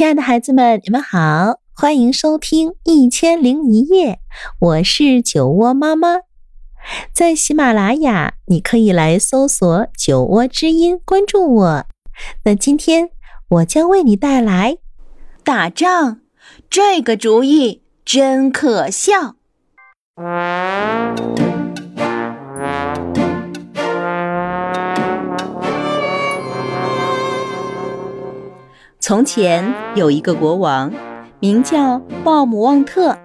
亲爱的孩子们，你们好，欢迎收听1001夜，我是酒窝妈妈。在喜马拉雅，你可以来搜索酒窝之音，关注我。那今天我将为你带来打仗，这个主意真可笑。从前有一个国王，名叫鲍姆旺特，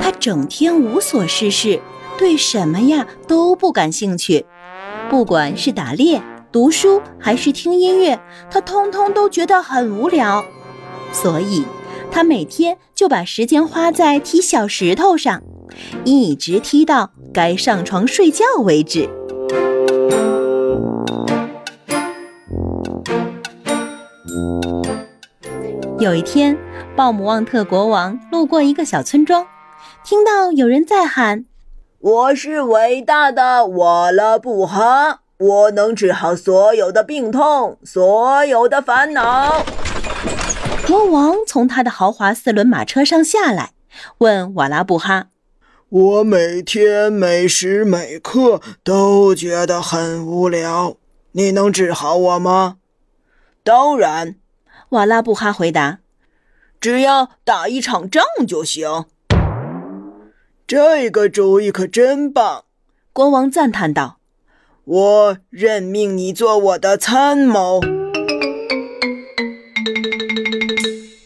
他整天无所事事，对什么呀都不感兴趣，不管是打猎、读书还是听音乐，他通通都觉得很无聊，所以他每天就把时间花在踢小石头上，一直踢到该上床睡觉为止。有一天，鲍姆旺特国王路过一个小村庄，听到有人在喊：我是伟大的瓦拉布哈，我能治好所有的病痛，所有的烦恼。国王从他的豪华四轮马车上下来，问瓦拉布哈：我每天每时每刻都觉得很无聊，你能治好我吗？当然，瓦拉布哈回答，只要打一场仗就行。这个主意可真棒，国王赞叹道，我任命你做我的参谋。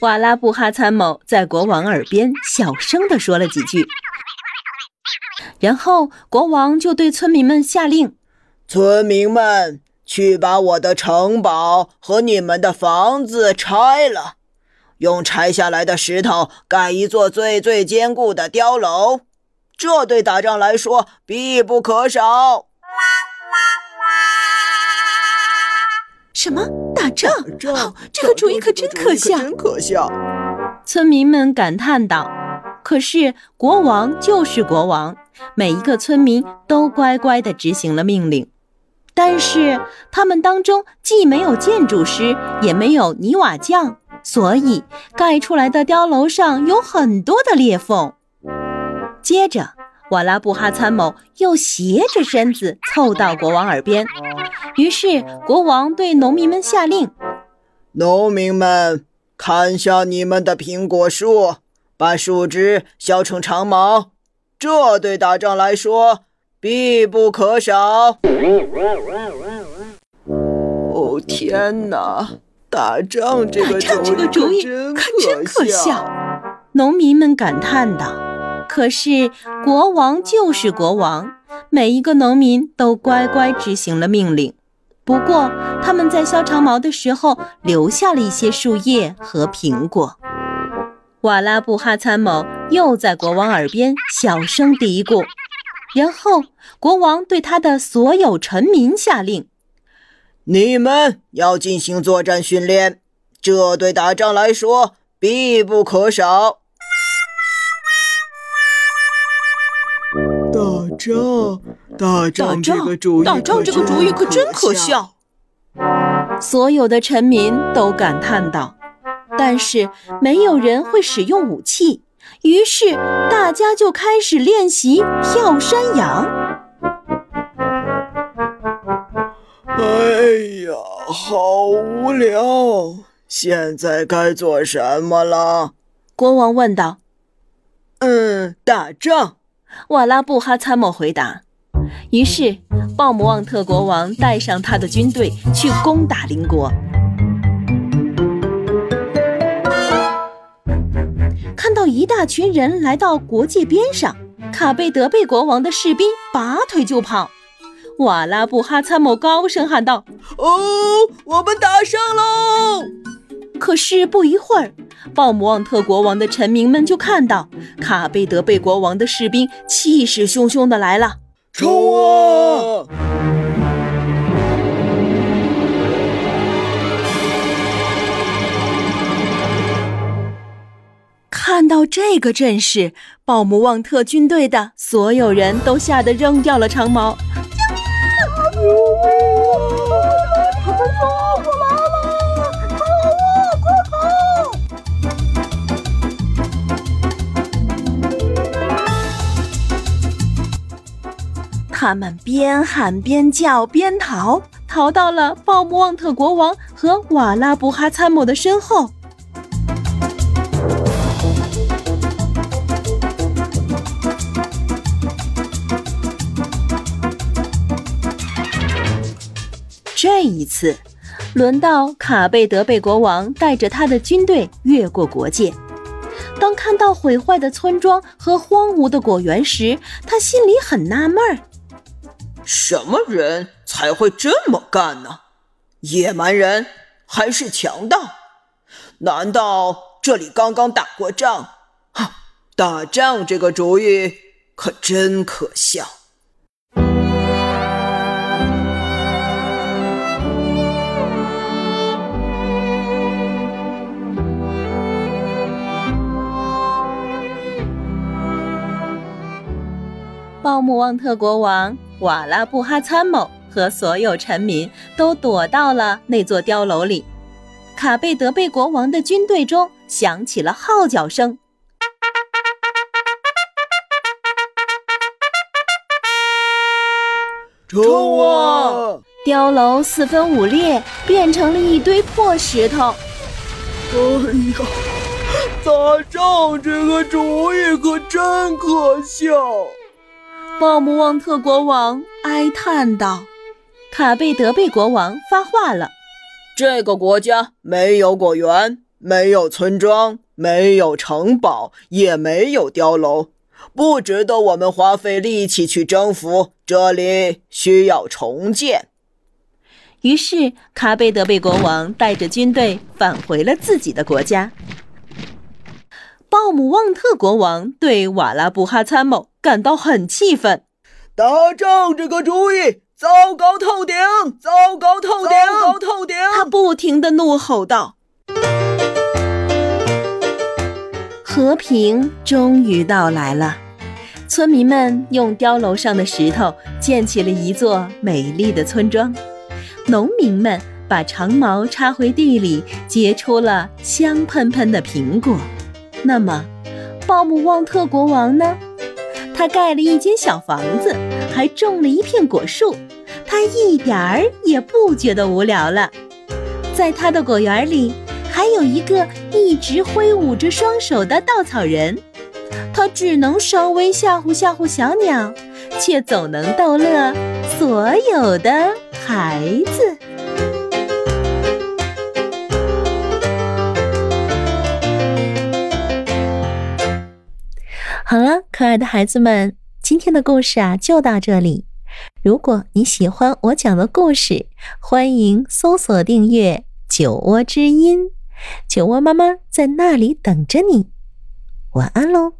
瓦拉布哈参谋在国王耳边小声地说了几句，然后国王就对村民们下令，村民们，去把我的城堡和你们的房子拆了，用拆下来的石头盖一座最最坚固的碉楼，这对打仗来说必不可少。什么？打仗？哦，这个主意可真可笑！村民们感叹道。可是国王就是国王，每一个村民都乖乖地执行了命令。但是他们当中既没有建筑师，也没有泥瓦匠，所以盖出来的碉楼上有很多的裂缝。接着，瓦拉布哈参谋又斜着身子凑到国王耳边，于是国王对农民们下令：农民们，砍下你们的苹果树，把树枝削成长矛，这对打仗来说必不可少。哦，天哪！打仗这个主意可真可笑！农民们感叹道。可是国王就是国王，每一个农民都乖乖执行了命令。不过他们在削长矛的时候留下了一些树叶和苹果。瓦拉布哈参谋又在国王耳边小声嘀咕。然后国王对他的所有臣民下令，你们要进行作战训练，这对打仗来说必不可少。打仗这个主意可真可笑。所有的臣民都感叹道，但是没有人会使用武器，于是大家就开始练习跳山羊。哎呀，好无聊，现在该做什么了？国王问道。打仗，瓦拉布哈参谋回答。于是鲍姆旺特国王带上他的军队去攻打邻国。看到一大群人来到国界边上，卡贝德贝国王的士兵拔腿就跑。瓦拉布哈参谋高声喊道：哦，我们打胜喽！可是不一会儿，鲍姆旺特国王的臣民们就看到卡贝德贝国王的士兵气势汹汹地来了。冲啊！看到这个阵势，鲍姆旺特军队的所有人都吓得扔掉了长矛。他们边喊边叫边逃，逃到了鲍姆旺特国王和瓦拉布哈参谋的身后。这一次轮到卡贝德贝国王带着他的军队越过国界，当看到毁坏的村庄和荒芜的果园时，他心里很纳闷儿：什么人才会这么干呢？野蛮人还是强盗？难道这里刚刚打过仗？打仗这个主意可真可笑。鲍姆旺特国王、瓦拉布哈参谋和所有臣民都躲到了那座碉楼里。卡贝德贝国王的军队中响起了号角声，冲啊！碉楼四分五裂，变成了一堆破石头。哎呀，打仗这个主意可真可笑！鲍姆旺特国王哀叹道。卡贝德贝国王发话了：这个国家没有果园，没有村庄，没有城堡，也没有碉楼，不值得我们花费力气去征服，这里需要重建。于是卡贝德贝国王带着军队返回了自己的国家。鲍姆旺特国王对瓦拉布哈参谋感到很气愤，打仗这个主意糟糕透顶，糟糕透顶，糟糕透顶！他不停地怒吼道。和平终于到来了，村民们用碉楼上的石头建起了一座美丽的村庄，农民们把长矛插回地里，结出了香喷喷的苹果。那么，鲍姆旺特国王呢？他盖了一间小房子，还种了一片果树，他一点儿也不觉得无聊了。在他的果园里，还有一个一直挥舞着双手的稻草人，他只能稍微吓唬吓唬小鸟，却总能逗乐所有的孩子。好了，可爱的孩子们，今天的故事就到这里。如果你喜欢我讲的故事，欢迎搜索订阅酒窝之音，酒窝妈妈在那里等着你。晚安喽。